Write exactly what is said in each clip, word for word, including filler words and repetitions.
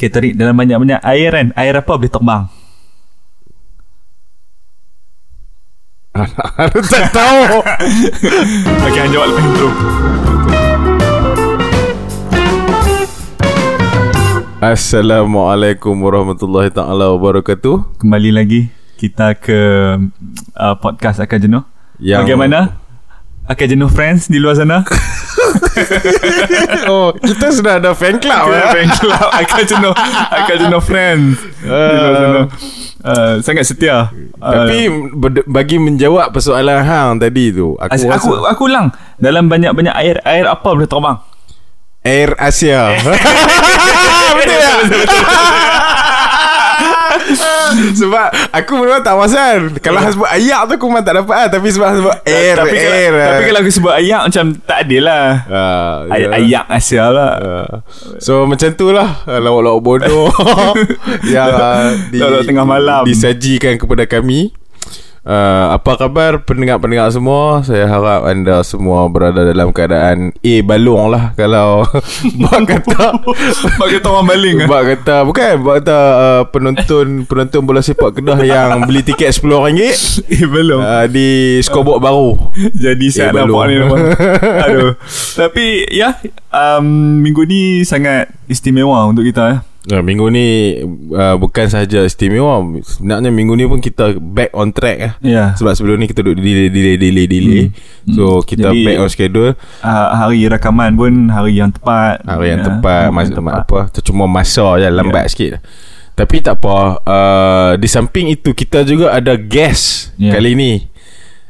Okay, tarik dalam banyak-banyak air kan. Air apa boleh terbang? Aku tak tahu. Okay, jawab lepas intro. Assalamualaikum warahmatullahi ta'ala wabarakatuh. Kembali lagi kita ke uh, podcast Akar Jenuh. Yang... Bagaimana Akar Jenuh friends di luar sana? Oh, kita sudah ada fan club. Ya? Fan club Akar Jenuh, Akar Jenuh friends uh, di luar sana. Uh, sangat setia. Tapi uh, bagi menjawab persoalan hang tadi tu, aku as- aku, aku ulang. Dalam banyak-banyak air, air apa boleh terbang? Air Asia. Betul tak? Sebab aku memang tak pasal. Kalau sebut ayak tu aku memang tak dapat lah. Tapi sebab sebut air, tapi air, kalau, air tapi kalau aku sebut ayak macam tak adil lah. uh, yeah. Ayak Asia lah. uh. So macam tu lah lawak-lawak bodoh yang uh, di, tengah malam disajikan kepada kami. Uh, apa khabar pendengar-pendengar semua? Saya harap anda semua berada dalam keadaan eh balong lah. Kalau bak kata bak kata orang baling bak kata bukan bak kata uh, penonton penonton bola sepak Kedah yang beli tiket sepuluh ringgit eh balong uh, di skobok baru. Jadi eh, saya nampak ni nampak. Aduh. Tapi ya um, minggu ni sangat istimewa untuk kita. Ya, minggu ni uh, bukan sahaja istimewa. Sebenarnya minggu ni pun kita back on track lah. Yeah. Sebab sebelum ni kita duduk delay, delay, delay, delay. Mm. So, kita jadi, back on schedule. Uh, hari rakaman pun hari yang tepat. Hari yang ya, tepat. Masa tepat apa. Cuma masa je lambat yeah. sikit. Tapi tak apa. Uh, di samping itu, kita juga ada guest yeah. kali ni.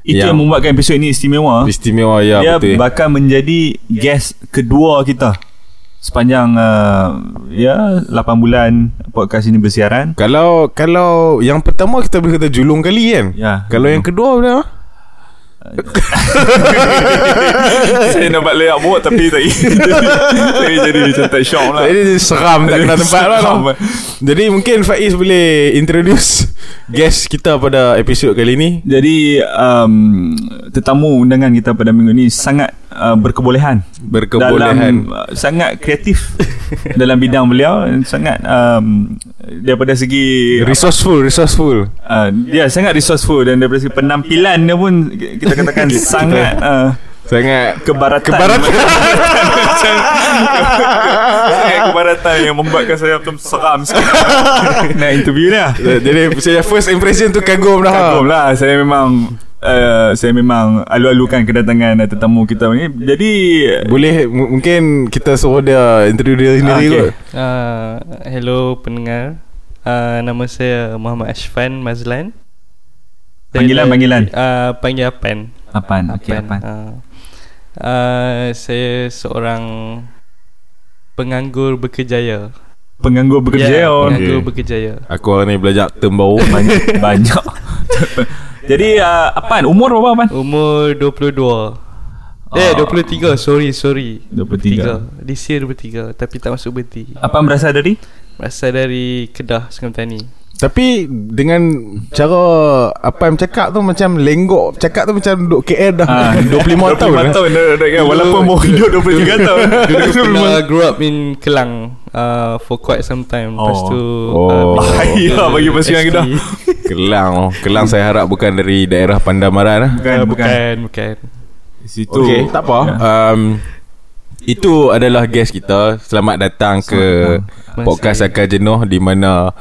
Itu yang, yang membuatkan episod ini istimewa. Istimewa, ya. Dia betul. Bakal menjadi guest kedua kita sepanjang uh, ya lapan bulan podcast ini bersiaran. Kalau kalau yang pertama kita boleh kata julung kali kan. Ya, kalau betul. Yang kedua pula saya nampak layak buat tapi tak saya jadi macam tak syok lah. Jadi seram tak kena tempat lah. Jadi mungkin Faiz boleh introduce guest kita pada episod kali ni. Jadi um, tetamu undangan kita pada minggu ni sangat Uh, berkebolehan Berkebolehan dalam, uh, sangat kreatif dalam bidang beliau. Sangat um, daripada segi Resourceful Resourceful uh, dia sangat resourceful. Dan daripada segi penampilan dia pun kita katakan sangat uh, sangat kebaratan Kebaratan Macam sangat kebaratan yang membuatkan saya betul seram sikit nak interview dia. Jadi saya first impression tu kagum dah. Kagum lah. Saya memang Uh, saya memang alu-alukan kedatangan tetamu kita ni. Jadi boleh m- mungkin kita suruh dia interview dia sendiri kot. Okay. uh, Hello pendengar, uh, nama saya Muhammad Ashfan Mazlan. Panggilan-panggilan uh, Panggil Apan Apan, okay, Apan. Uh, uh, Saya seorang penganggur berkejaya. Penganggur berkejaya yeah, Penganggur okay. berkejaya. Aku hari ni belajar term baru. Banyak, banyak. Jadi uh, Apan umur berapa Apan? Umur dua puluh dua. Eh dua puluh tiga Sorry sorry dua puluh tiga This year dua puluh tiga. Tapi tak masuk berti. Apan berasal dari? Berasal dari Kedah, Sungai Petani. Tapi dengan cara Apan cakap tu macam lenggok. Cakap tu macam duduk K L dah ha, dua puluh lima tahun dua puluh lima tahun dah. Walaupun umur hidup dua puluh tiga tahun. Dulu grow up in Kelang Uh, for quite some time. Oh. Lepas tu oh. bahaya bagi pasukan kita. Kelang oh. Kelang saya harap bukan dari daerah Pandamaran lah. Bukan uh, Bukan Bukan, bukan. Situ. Okay tak apa ya. um, Itu adalah guest kita. Selamat datang Selamat ke datang. Podcast Akar Jenuh, di mana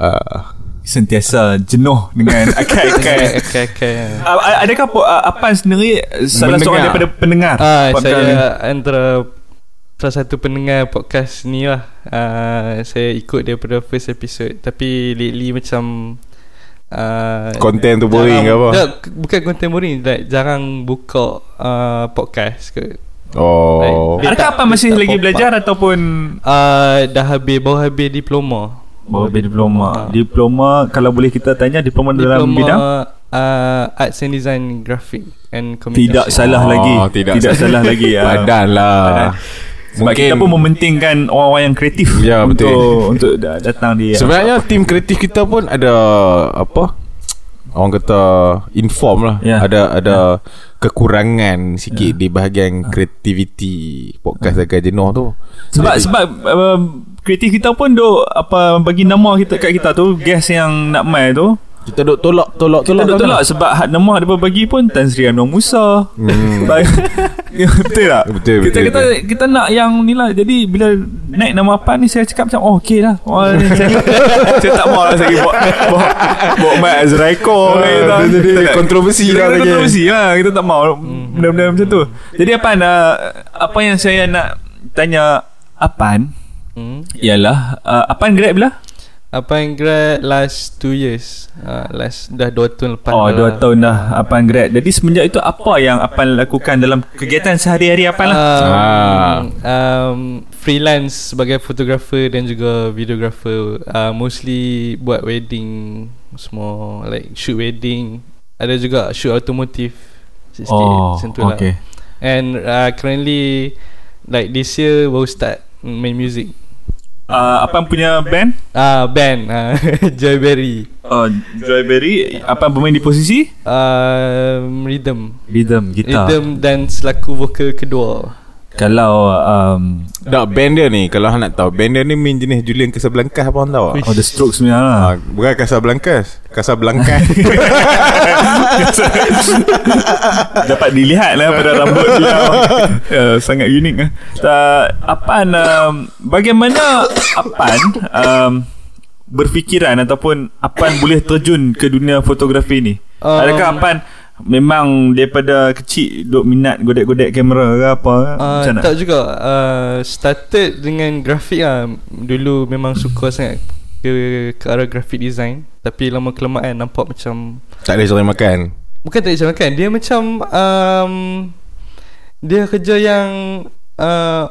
uh, sentiasa jenuh dengan akar-akar. uh, Adakah uh, Apan sendiri salah mendengar. Seorang daripada pendengar uh, saya antara salah satu pendengar podcast ni lah. uh, Saya ikut daripada first episode. Tapi lately macam konten uh, tu boring jarang, ke apa? Bukan konten boring, like, jarang buka uh, podcast ke. Oh like, adakah apa masih lagi pop belajar pop. Ataupun uh, dah habis, baru habis diploma. Baru habis diploma uh. Diploma, kalau boleh kita tanya diploma, diploma dalam bidang? Uh, Arts and Design, Graphic and Communication. Tidak salah oh, lagi Tidak, tidak salah lagi uh. Badan lah Badan. Sebab mungkin kita pun mementingkan orang-orang yang kreatif ya, untuk betul. untuk datang di. Sebenarnya apa-apa. Tim kreatif kita pun ada apa? Orang kata inform lah. Ya. Ada ada ya. kekurangan sikit ya. di bahagian kreativiti podcast Akar Jenuh tu. Sebab Jadi, sebab uh, kreatif kita pun duk apa bagi nama kita kat kita tu gas yang nak mai tu. Kita duk tolak tolak tolak kita duk tolak, tolak sebab hak nama depa bagi pun Tan Sri Anwar Musa. Hmm. Betul tak? Betul, betul, kita betul. Kita kita nak yang ni lah. Jadi bila naik nama apa ni saya cakap macam oh, okey lah. Oh, saya, saya tak mau lah saya buat buat buat mai Azraiko kita. Jadi kontroversi lah lagi. Kontroversi lah. Kita tak mau hmm. benda-benda macam tu. Jadi apa uh, apa yang saya nak tanya Apan hmm. ialah uh, Apan grad bila? Apan grad last two years uh, last dah dua tahun lepas. Oh dua tahun dah Apan grad. Jadi semenjak itu apa yang Apan lakukan dalam kegiatan sehari-hari Apan lah? um, ah. um, Freelance sebagai photographer dan juga videographer, uh, mostly buat wedding semua, like shoot wedding. Ada juga shoot automotive enam puluh lapan, oh sentulah. Okay. And uh, currently like this year baru start main music. Uh, Apan punya band? Ah uh, band uh, Joyberry. Oh uh, Joyberry. Apan bermain di posisi? Uh, rhythm. Rhythm gitar. Rhythm dan selaku vokal kedua. Kalau um, tak band dia ni, kalau nak tahu band dia ni main jenis Julian Casablancas pun tahu. Oh The Strokes punya lah. Bukan Casablancas, Casablancas. Dapat dilihat lah pada rambut dia. uh, Sangat unik lah. uh, Apan um, bagaimana Apan um, berfikiran ataupun Apan boleh terjun ke dunia fotografi ni? Adakah Apan memang daripada kecil duk minat godek-godek kamera ke apa? Uh, tak juga. Uh, started dengan grafik lah. Dulu memang suka sangat ke, ke arah grafik design. Tapi lama kelamaan nampak macam tak ada cara makan. Bukan tak ada cara makan. Dia macam um, dia kerja yang uh,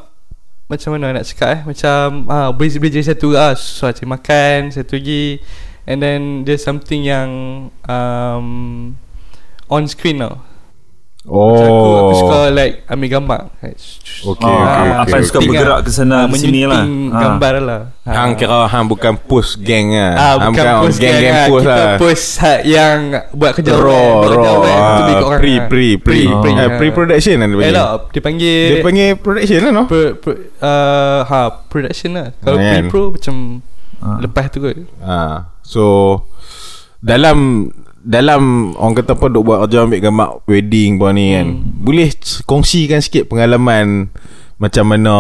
macam mana nak cakap eh? Macam uh, boleh, boleh jadi satu lah. Susah cari makan, satu lagi. And then there's something yang um, on screen now. Oh. Macam aku, aku suka like ambil gambar. Okay, ah, okay, okay. Apa suka okay. bergerak ke sana ke sini lah. Gambar ha. lah. Ha. Hang kira hang bukan post gang lah. Ah, bukan, bukan post gang, gang, gang lah. Post kita lah. Post yang buat kerja raw, raw. Pre, pre, pre, pre production lah. Eh lah, dia panggil. Dia panggil production lah no. Pro, pro, uh, ha, production lah. Kalau pre pro macam ha. lepas tu kot. Ha. So dalam dalam orang kata apa duk buat kerja ambil gambar wedding buat ni kan, hmm. boleh kongsikan sikit pengalaman macam mana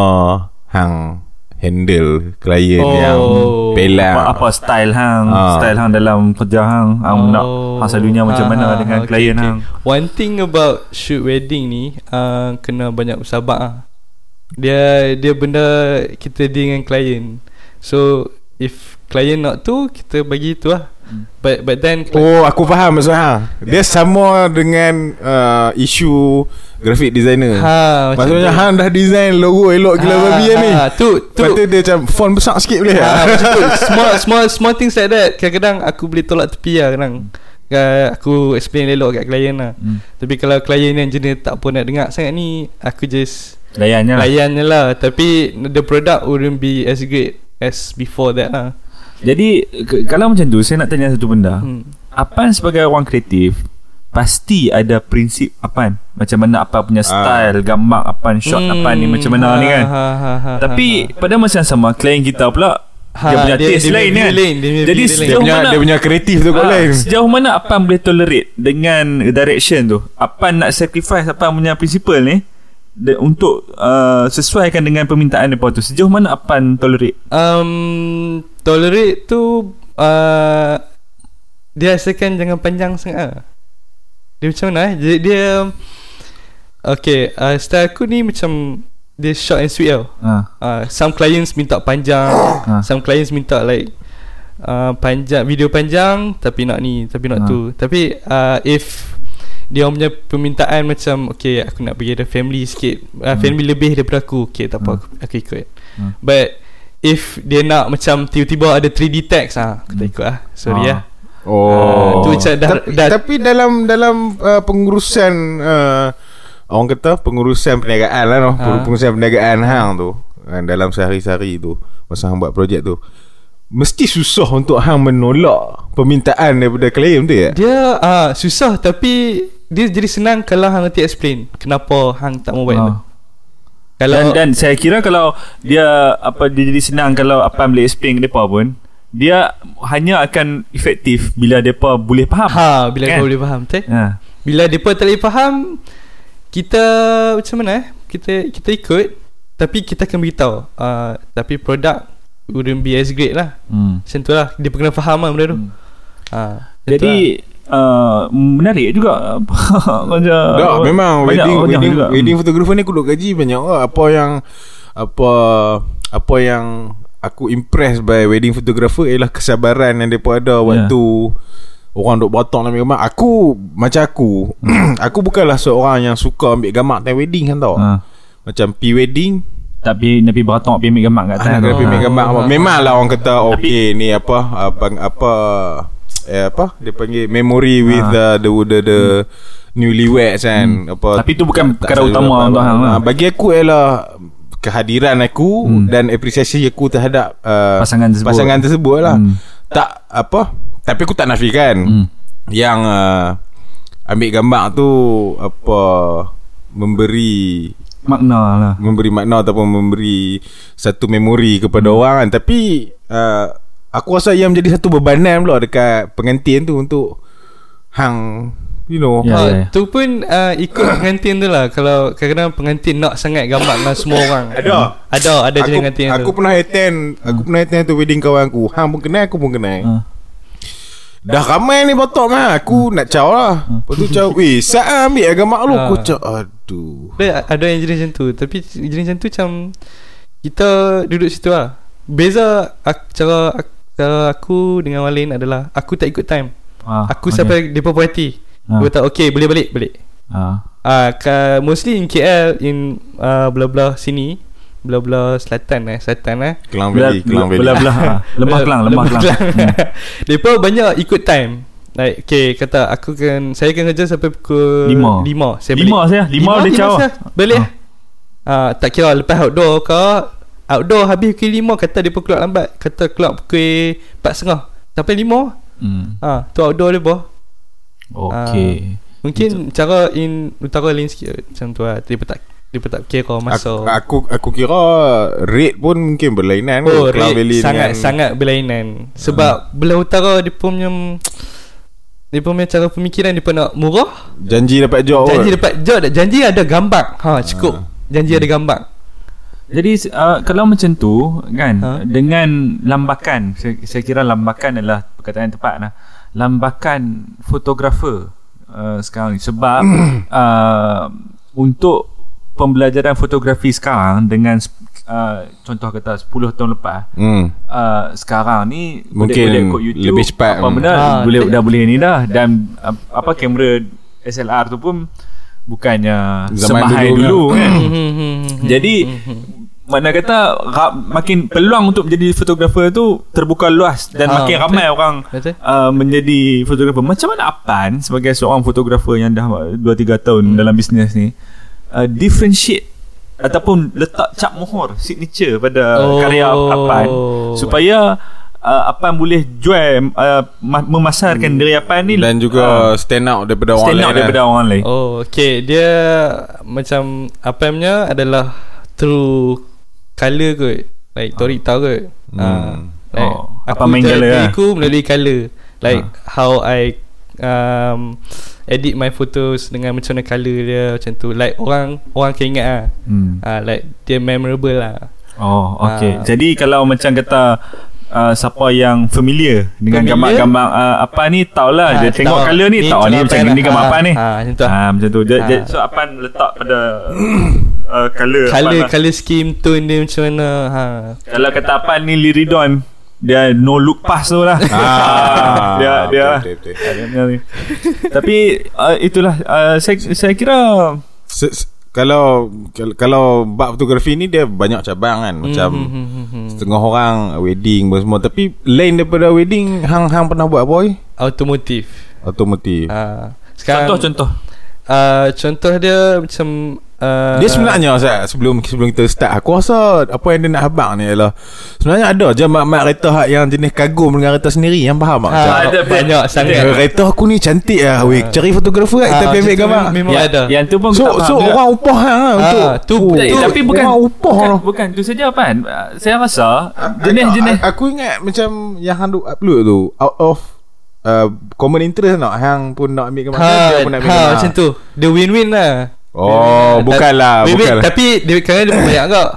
hang handle klien oh. yang pelang apa, apa style hang ha. style hang dalam kerja hang hang oh. nak pasal dunia macam mana ha, ha, dengan okay, klien okay. hang. One thing about shoot wedding ni uh, kena banyak bersabar lah. Dia dia benda kita deal dengan klien, so if klien nak tu kita bagi tu lah. But but then oh aku faham maksud hang. Dia sama dengan uh, isu graphic designer. Ha, maksudnya hang dah design logo elok gila ha, babi ha, ni. Ha, tu tu. Patut dia macam font besar sikit boleh ah. Ha, macam tu. Small small small things like that. Kadang-kadang aku boleh tolak tepi lah kadang. Uh, aku explain elok kat klien lah. Hmm. Tapi kalau klien yang jenis tak pun nak dengar sangat ni, aku just layannya. Layannya lah. Tapi the product wouldn't be as great as before that lah. Jadi ke, kalau macam tu saya nak tanya satu benda. Hmm. Apan sebagai orang kreatif pasti ada prinsip Apan. Macam mana Apan punya style, ah. gambar Apan, shot hmm. Apan ni macam mana ha, ni kan. Ha, ha, ha, Tapi ha, ha. pada masa yang sama klien kita pula ha, dia punya dia, taste dia lain dia kan. Lain, dia Jadi dia sejauh punya, mana dia punya kreatif tu kot ha, lain. Sejauh mana Apan boleh tolerate dengan direction tu? Apan nak sacrifice Apan punya prinsipal ni De, untuk uh, sesuaikan dengan permintaan mereka tu. Sejauh mana Apan tolerate? Um, tolerate tu uh, dia asalkan jangan panjang sangat. Dia macam mana eh? Dia, dia okay, uh, style aku ni macam dia short and sweet tau. uh. uh, Some clients minta panjang, uh. some clients minta like uh, panjang, video panjang tapi nak ni, tapi nak uh. tu. Tapi uh, if dia punya permintaan macam okay aku nak pergi ada family sikit, uh, family hmm. lebih daripada aku, okay tak apa, aku, aku ikut. hmm. But if dia nak macam tiba-tiba ada three D text, ah, aku tak ikut lah, sorry ah. lah. Oh, uh, tu macam dah, tapi, dah, tapi dalam dalam uh, pengurusan uh, orang kata pengurusan perniagaan lah no. ha. Pengurusan perniagaan hang tu dalam sehari-hari tu masa hang buat projek tu mesti susah untuk hang menolak permintaan daripada klien tu ya? Dia uh, susah tapi dia jadi senang kalau hang nanti explain kenapa hang tak mau buat ha. tu. Kalau dan, dan saya kira kalau dia apa dia jadi senang kalau apa boleh explain depa pun, dia hanya akan efektif bila depa boleh faham. Ha, bila kan? Depa boleh faham, betul? Ha. Bila depa tak boleh faham, kita macam mana eh? Kita kita ikut tapi kita akan beritahu. Uh, tapi produk wouldn't be as great lah. Hmm. Macam tu lah. Dia kena faham lah benda tu. Hmm. Ha, jadi Uh, menarik juga. Macam tak, memang wedding wedding, juga. wedding photographer ni aku duk gaji banyak. Oh, apa yang apa apa yang aku impressed by wedding photographer ialah kesabaran yang depa ada waktu yeah. orang duk botong dalam gambar. Aku macam aku aku bukanlah seorang yang suka ambil gambar time wedding kan tau. Ha. Macam pre-wedding tapi Nabi beratok pergi ambil gambar kat tanah. Ha, Nabi ambil gambar. Ha. Memanglah orang kata okey ni apa apa apa Eh, apa dia panggil memory with ha. uh, the the, the hmm. newlyweds kan hmm. apa, tapi tu bukan perkara utama untuk hang lah. Bagi aku ialah kehadiran aku hmm. dan apresiasi aku terhadap uh, pasangan tersebut pasangan tersebut lah hmm. tak apa, tapi aku tak nafikan hmm. yang uh, ambil gambar tu apa memberi makna lah, memberi makna ataupun memberi satu memori kepada hmm. orang kan, tapi uh, aku rasa ia menjadi satu bebanan pula dekat pengantin tu untuk hang, you know. Yeah, ha, yeah. Tu pun uh, ikut pengantin tu lah. Kalau kadang-kadang pengantin nak sangat gambar dengan semua orang. Ada. Ada, ada aku, je pengantin aku tu. Aku pernah attend, aku hmm. pernah attend tu wedding kawan aku. Hang pun kenal, aku pun kenal. Hmm. Dah ramai ni botol mah. Aku hmm. nak caw lah. Hmm. Lepas tu caw, "Weh, sat ambil gambar lu." Aku ha. caw, aduh. Ada, ada yang jenis macam tu. Tapi jenis macam tu macam kita duduk situ lah. Beza ak, cara ak, cara aku dengan Walin adalah aku tak ikut time. Ah, aku okay. sampai depa puas hati. Aku tak okey, boleh balik, balik. Ah. Ah, uh, mostly in K L in uh, belah-belah sini, belah-belah selatan eh, selatan eh. Kelang Valley, Kelang Valley. Belah-belah. Lembah Kelang, Lembah Kelang. Depa banyak ikut time. Like okay, kata aku kan saya kan kerja sampai pukul lima. lima saya balik. lima saya, lima dia caw. Balik. Ah, tak kira lepas outdoor ke outdoor habis pukul lima, kata dia pun keluar lambat, kata keluar pukul empat tiga puluh sampai lima. hmm. Ha, tu outdoor dia bah. Okey. Ha, mungkin Betul. cara in utara lain sikit macam tu lah. Dia pun tak, dia pun tak kira masa. Aku, aku, aku kira rate pun mungkin berlainan. Oh, rate sangat-sangat sangat berlainan. Sebab hmm. belah utara dia pun punya, dia pun punya cara pemikiran dia pun nak murah. Janji dapat job. Janji dapat job. Janji ada gambar. Ha, cukup. Ha. Janji hmm. ada gambar. Jadi uh, kalau macam tu kan, ha? Dengan lambakan, saya, saya kira lambakan adalah perkataan tepat lah. Lambakan fotografer uh, sekarang ni. Sebab uh, untuk pembelajaran fotografi sekarang dengan uh, contoh kata sepuluh tahun lepas, hmm. uh, sekarang ni mungkin boleh, boleh YouTube, lebih cepat apa benda, ha, boleh, dah boleh ni dah. Dan uh, apa kamera S L R tu pun bukannya zaman semahai dulu, dulu kan. Jadi mana kata ra- makin peluang untuk menjadi fotografer tu terbuka luas dan ha, makin betul. ramai orang uh, menjadi fotografer. Macam mana Apan sebagai seorang fotografer yang dah dua tiga tahun hmm. dalam bisnes ni uh, differentiate ataupun letak cap mohor signature pada oh. karya Apan supaya Uh, Apan boleh jual uh, memasarkan diri Apan ni dan juga uh, stand out daripada orang lain, daripada lah. orang lain. Oh, okay. Dia macam Apannya adalah through colour kot. Like Torik tahu kot. Hmm. Uh, like, oh, Apan main colour lah. Aku melalui colour. Like ha. how I um, edit my photos dengan macam mana colour dia macam tu. Like orang orang akan ingat lah. Hmm. Uh, like dia memorable lah. Oh, okay. Uh, Jadi kalau macam kata Uh, siapa yang familiar dengan familiar? gambar-gambar uh, apa ni tahulah, ha, dia tengok colour ni, ni tahu ni macam ni gambar apa ni, ha, macam tu, ha, macam tu. Ha. Jadi, so Apan letak pada uh, colour colour, colour scheme tone dia macam mana. Ha, kalau kata Apan ni liridon, dia no look pass tu lah. Ah, dia dia betul, betul. Tapi uh, itulah uh, saya saya kira S- Kalau Kalau bab fotografi ni dia banyak cabang kan. Macam mm-hmm, mm-hmm. setengah orang wedding semua. Tapi lain daripada wedding, hang-hang pernah buat apa? Automotif Automotif uh, Contoh-contoh uh, Contoh dia macam uh, dia sebenarnya Ustaz, sebelum sebelum kita start, aku rasa apa yang dia nak habaq ni ialah sebenarnya ada je mak-mak kereta hak yang jenis kagum dengan kereta sendiri, yang faham tak? Ha, ada banyak sangat. Kereta aku ni cantik lah, weh, cari fotografer kita ha, ambil gambar. Memang ya, ada. Yang tu pun so, so orang upah ha, ha, untuk tu, tu, tu, tapi bukan upah. Bukan, bukan tu saja Pan. Saya rasa jenis-jenis aku ingat macam yang handuk upload tu out of Uh, common interest nak hang pun nak ambil gambar, dia pun nak ambil gambar, macam tu dia win-win lah. Oh win-win. Bukanlah, win-win, bukanlah. Tapi dia kadang dia banyak kau.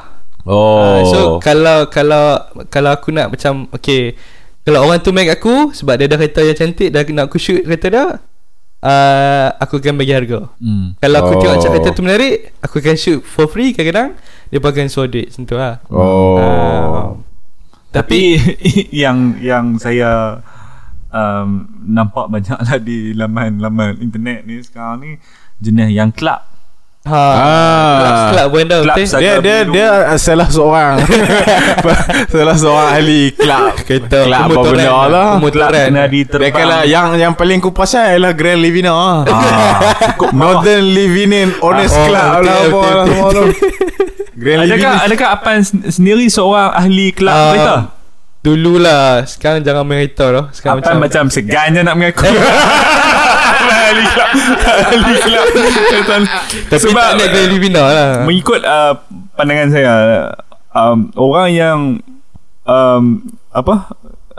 Oh uh, so kalau kalau kalau aku nak macam okay, kalau orang tu make aku sebab dia ada kereta yang cantik dan nak aku shoot kereta dia, uh, aku akan bagi harga. hmm. Kalau aku oh. tengok macam kereta tu menarik, aku akan shoot for free. Kadang-kadang dia bagian so duit sentuh lah. Oh uh, tapi yang yang saya Um, nampak banyaklah di laman-laman internet ni sekarang ni, jenis yang club. Ha. Club window. Dia dia dia salah seorang. salah seorang ahli club. Kita club apa benda lah. Motoran nadi terbang. Dekatlah yang yang paling ku pasal ialah Grand Livina. Ha. Cukup Northern Livinin Honest Club lah apa tu. Grand Livina. Adakah Apan sendiri seorang ahli club kereta? Dululah, sekarang jangan merita lah. Sekarang Apan macam, macam segan je nak mengaku. Ali kelab, Ali kelab. Tapi sebab, tak nak kena dibina lah. Mengikut uh, pandangan saya, um, orang yang um, apa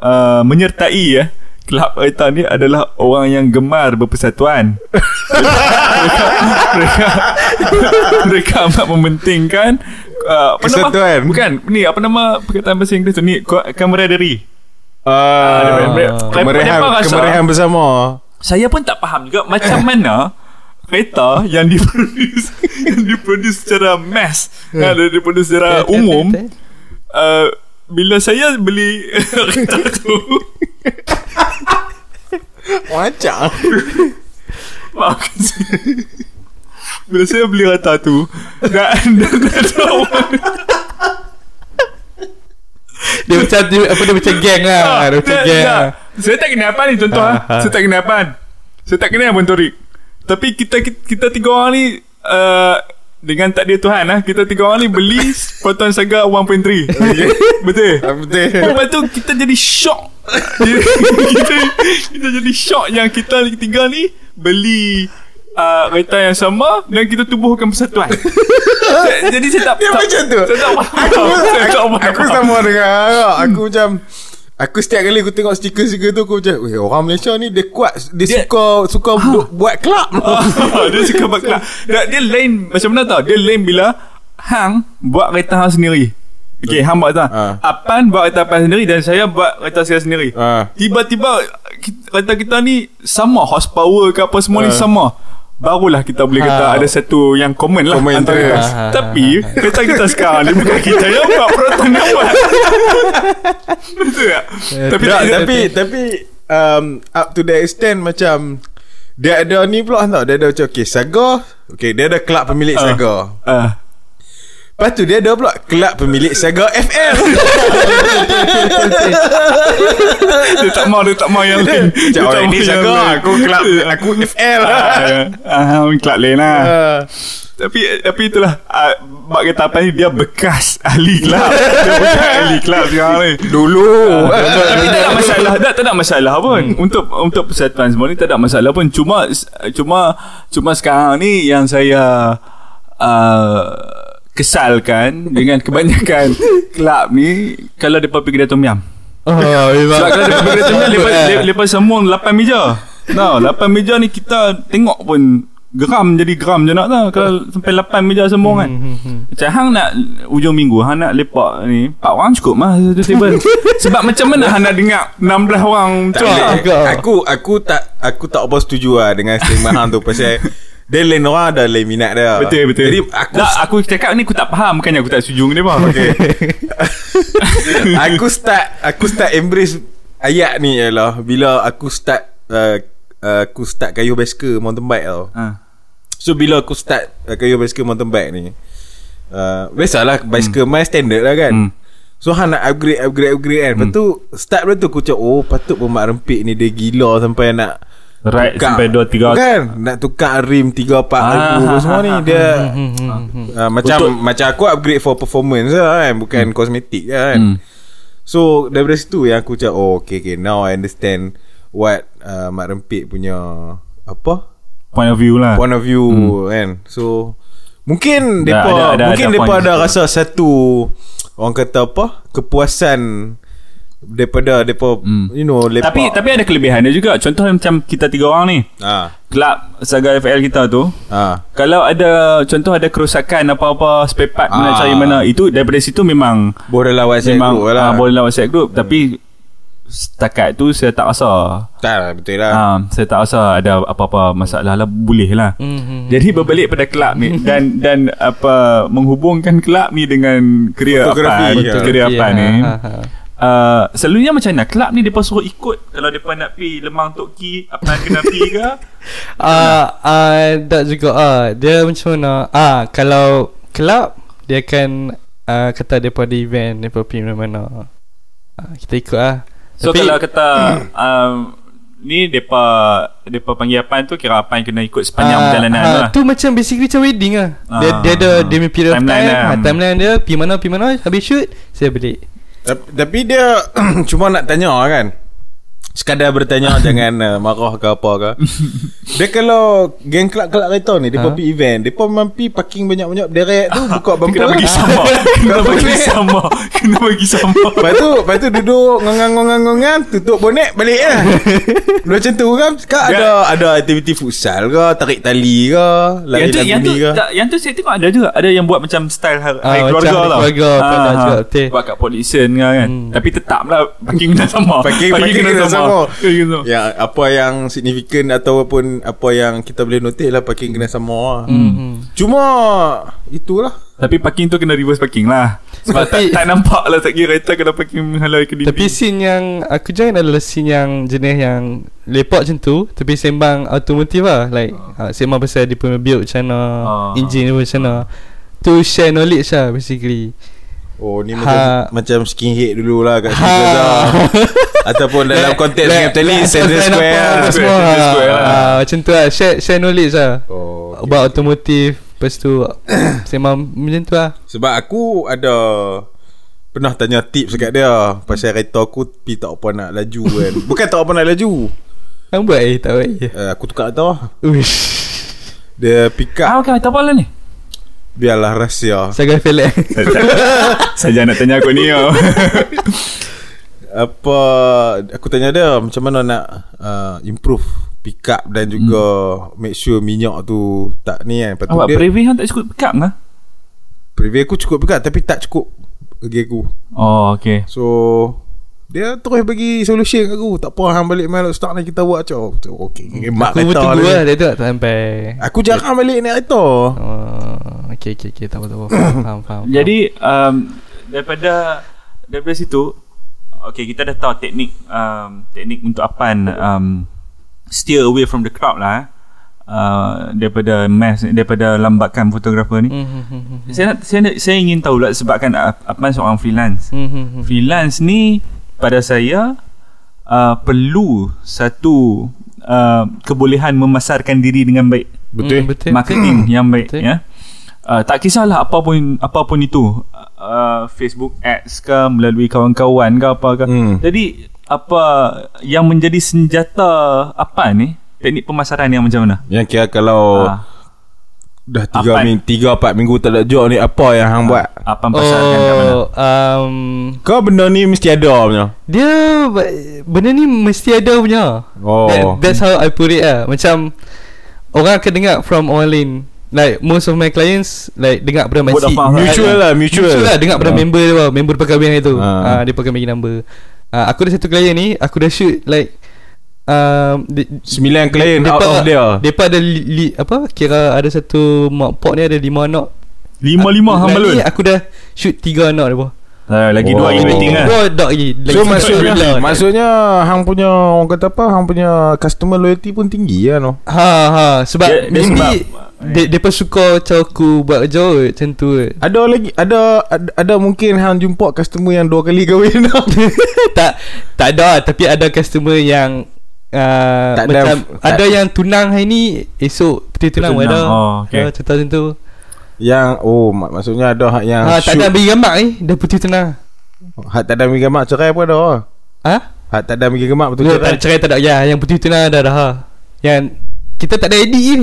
uh, menyertai ya eh, kelab kereta ni adalah orang yang gemar berpersatuan. mereka, mereka, mereka amat mementingkan Uh, kesatuan nama, bukan ni apa nama perkataan bahasa Inggeris tu ni, camaraderie, uh, uh, kemerihan, kemerihan bersama. Saya pun tak faham juga macam mana kereta yang diproduce yang diproduce secara mass, yang diproduce secara umum, uh, bila saya beli kereta tu macam bila saya beli rata tu dan dia macam dia, apa dia macam geng lah, ha, dia macam geng lah. Saya tak kenal Apan ni contoh ha, ha. Saya tak kenal Apan, saya tak kenal Abang Torik, tapi kita, kita kita tiga orang ni uh, dengan takdir Tuhan lah, kita tiga orang ni beli Proton Saga satu titik tiga. Okay. Betul? Betul. Lepas tu kita jadi shock. kita, kita jadi shock yang kita tiga ni beli Uh, kereta yang sama dan kita tubuhkan persatuan. Jadi saya tak, dia tak macam tu. Saya tak aku, aku, aku sama dengan aku macam, aku setiap kali aku tengok stiker-stiker tu aku macam, weh, orang Malaysia ni dia kuat, dia, dia suka suka ha. buat kelab. Dia suka buat kelab. Dia, dia lain macam mana tau? Dia lain bila hang buat kereta hang sendiri. Okey, hang buat tak? Ha. Apan buat kereta Apan sendiri dan saya buat kereta saya sendiri. Ha. Tiba-tiba kereta kita ni sama horsepower ke apa semua ha. ni sama. Barulah kita boleh kata ha. ada satu yang common lah common antara kita. Ha. Tapi kereta kita sekarang ni bukan kita yang buat, Proton yang buat. Betul tak? Eh, tapi tak, tapi tapi um, up to the extent macam dia ada ni pula tau. Dia ada macam okay, Saga. Okay, dia ada kelab pemilik uh, Saga. Ah. Uh. Lepas tu dia ada pula kelab pemilik Saga F M. Dia tak mahu, dia tak mahu yang lain. Dia tak mahu Saga, aku kelab, aku F M lah. Ah, kelab lain lah. Tapi tapi itulah, uh, bak kereta Apan ni dia bekas ahli kelab. Dia bekas ahli kelab sekarang ni. Dulu uh, tapi tak ada masalah, tak, tak ada masalah pun. hmm. Untuk untuk persatuan semua ni tak ada masalah pun. Cuma Cuma Cuma sekarang ni yang saya uh, kesalkan dengan kebanyakan kelab ni, kalau mereka pergi kedai tom yam, oh, sebab kalau mereka pergi kedai tom yam, lepas semua lapan meja, no, lapan meja ni kita tengok pun geram, jadi geram je nak tau kalau sampai lapan meja semua kan. Macam hang nak hujung minggu, hang nak lepak ni empat orang cukup mah satu table. Sebab macam mana hang nak dengar enam belas orang macam aku aku tak aku tak apa setuju lah dengan statement hang tu, pasal dia lain orang ada lain minat dia. Betul betul. Jadi aku tak, aku cakap ni aku tak faham, bukannya aku tak sujung dia bang. Okey. aku start aku start embrace ayat ni ialah bila aku start uh, uh, aku start kayuh basikal mountain bike tau. Ha. So bila aku start uh, kayuh basikal mountain bike ni, uh, biasalah basikal hmm. my standard lah kan. Hmm. So hang nak upgrade upgrade upgrade kan. Hmm. Lepas tu start dulu tu aku cakap, oh patut pemak rempit ni dia gila sampai nak Ride tukar. Sampai dua tiga kan nak tukar rim tiga empat ribu semua ni dia uh, macam untuk, macam aku upgrade for performance lah kan, bukan hmm. kosmetik kan. hmm. So daripada situ yang aku cakap, oh okay, okay now I understand what uh, Mak Rempit punya apa point of view lah, point of view hmm. kan. So mungkin depa mungkin depa ada, ada rasa satu, orang kata apa, kepuasan daripada depa hmm. you know lepak. Tapi tapi ada kelebihan dia juga. Contohnya macam kita tiga orang ni, ha, kelab Saga F L kita tu, ha, kalau ada contoh ada kerusakan apa-apa spare part, ha, nak cari mana, itu daripada situ memang boleh lah WhatsApp memang, group lah, ha, boleh lah WhatsApp group. hmm. Tapi setakat tu saya tak rasa, tak betul lah, ha, saya tak rasa ada apa-apa masalah lah, boleh lah. hmm. Jadi berbalik pada kelab ni dan dan apa menghubungkan kelab ni dengan kerja apa, kerja apa ni. Uh, selalunya macam mana kelab ni mereka suruh ikut? Kalau mereka nak pergi Lemang Tok Ki, apa kena pergi ke? uh, uh, tak juga uh. Dia macam mana uh, kalau kelab dia akan uh, kata mereka di event mereka pergi mana-mana, uh, kita ikut lah. uh. So tapi, kalau kata um, ni mereka mereka panggil apaan tu, kira apaan kena ikut sepanjang uh, perjalanan uh, lah. Tu macam basically macam wedding lah. uh, Dia, dia ada dia punya period timeline time, lah. Timeline dia pergi mana pergi mana, habis shoot saya balik. Tapi dia cuma nak tanya kan, sekadar bertanya. Jangan uh, marah ke apa ke. Dia kalau geng kelab-kelab kereta ni, dia ha? pergi event, dia pun mampi parking banyak-banyak derek tu, buka bumper, kena bagi sama. Kena bagi sama Kena bagi sama Lepas tu Lepas tu duduk ngongang-ngongang, tutup bonet balik lah. Macam tu kan. Kak ada ada aktiviti futsal ke, tarik tali ke, lari laguni ke. Yang tu saya tengok ada juga, ada yang buat macam style hari keluarga lah, buat kat polisen kan. Tapi tetap lah parking kena sama. Parking kena sama. Oh, yang apa yang signifikan ataupun apa yang kita boleh notice lah, parking kena sama lah. mm-hmm. Cuma itulah, tapi parking tu kena reverse parking lah, sebab tapi, tak, tak nampak lah, tak kira kereta kena parking menghalau ke D P. Tapi scene yang aku join adalah scene yang jenis yang lepak macam tu, tapi sembang automotive lah, like uh. sembang pasal dia punya build macam mana, uh. engine dia macam mana, to share knowledge lah basically. Oh ni ha. macam macam skinhead dululah kat Gaza ha. ataupun dalam konteks kapitalis Central Square semua macam tu lah, share share knowledge lah oh, okay, about okay. automotive. Lepas tu sembang macam tu lah. Sebab aku ada pernah tanya tips dekat dia pasal kereta aku, tapi tak apa nak laju kan. Bukan tak apa nak laju, aku buat eh tak buat eh uh, aku tukar tau. Uish, dia pick up. Ah okay, tak apa lah ni, biarlah rahsia. Saya felek. Saja nak tanya aku ni. Oh. Apa aku tanya dia macam mana nak uh, improve pick up dan juga hmm. make sure minyak tu tak ni kan. Patut dia. Preview hang tak cukup pick up lah. Preview aku cukup pick up tapi tak cukup bagi aku. Oh okey. So dia terus bagi solution kat aku. Tak apa, hang balik main start ni kita buat cau. Okey. Mak aku tunggu lah dia tak sampai. Aku jarang balik naik kereta. Oh. Okay, okay, okay. Tak apa-apa. Faham, faham. Jadi um, daripada daripada situ, okay, kita dah tahu teknik um, teknik untuk apaan um, steer away from the crowd lah, uh, daripada mass, daripada lambakan fotografer ni. Mm-hmm. Saya nak, saya nak, saya ingin tahu lah, sebabkan apaan seorang freelance. Mm-hmm. Freelance ni pada saya uh, perlu satu uh, kebolehan memasarkan diri dengan baik. Betul. Mm, betul. Marketing betul. Yang baik. Betul. Ya. Uh, tak kisahlah apa pun, apa pun itu uh, Facebook ads ke, melalui kawan-kawan ke apa ke. hmm. Jadi apa yang menjadi senjata apa ni, teknik pemasaran yang macam mana, yang kira kalau uh, dah tiga empat minggu tak ada job ni, apa yang hang buat, apa pasarkan oh, kat mana? um, Kau benda ni mesti ada punya. Dia benda ni mesti ada punya. oh. That, That's how I put it lah. Macam orang akan dengar from all in, like most of my clients like dengar pada mutual lah, mutual, mutual lah, dengar pada uh. member dia, member pakai band itu, uh. uh, dia pakai bagi number. Uh, aku ada satu klien ni, aku dah shoot like um, de- sembilan klien de- out of dia. Depa ada li- li- apa kira ada satu makpok ni ada lima anak. lima lima hang balun. Aku dah shoot tiga anak depa. Uh, lagi oh. dua lagi penting lah. Oh, dok lagi. So maksudnya, lah. maksudnya hang punya, orang kata apa, hang punya customer loyalty pun tinggi lah no. Ha ha, sebab dia, dia sebab dia, dia pun suka macam aku buat kerja macam tu. Ada lagi ada, ada ada mungkin hang jumpa customer yang dua kali kahwin. Tak tak ada, tapi ada customer yang uh, macam ada tak. Yang tunang hari ni, esok peti tunang ada. Oh, okay. Contoh tu. Yang oh mak, maksudnya ada yang ha, tak ada bagi gemak ni, dah peti tunang. Hak tak ada bagi gemak cerai pun ada. Ha? Hak tak ada bagi gemak betul cerai. Tak cerai tak ada ya, yang peti tunang ada dah. Yang kita tak ada edit ni.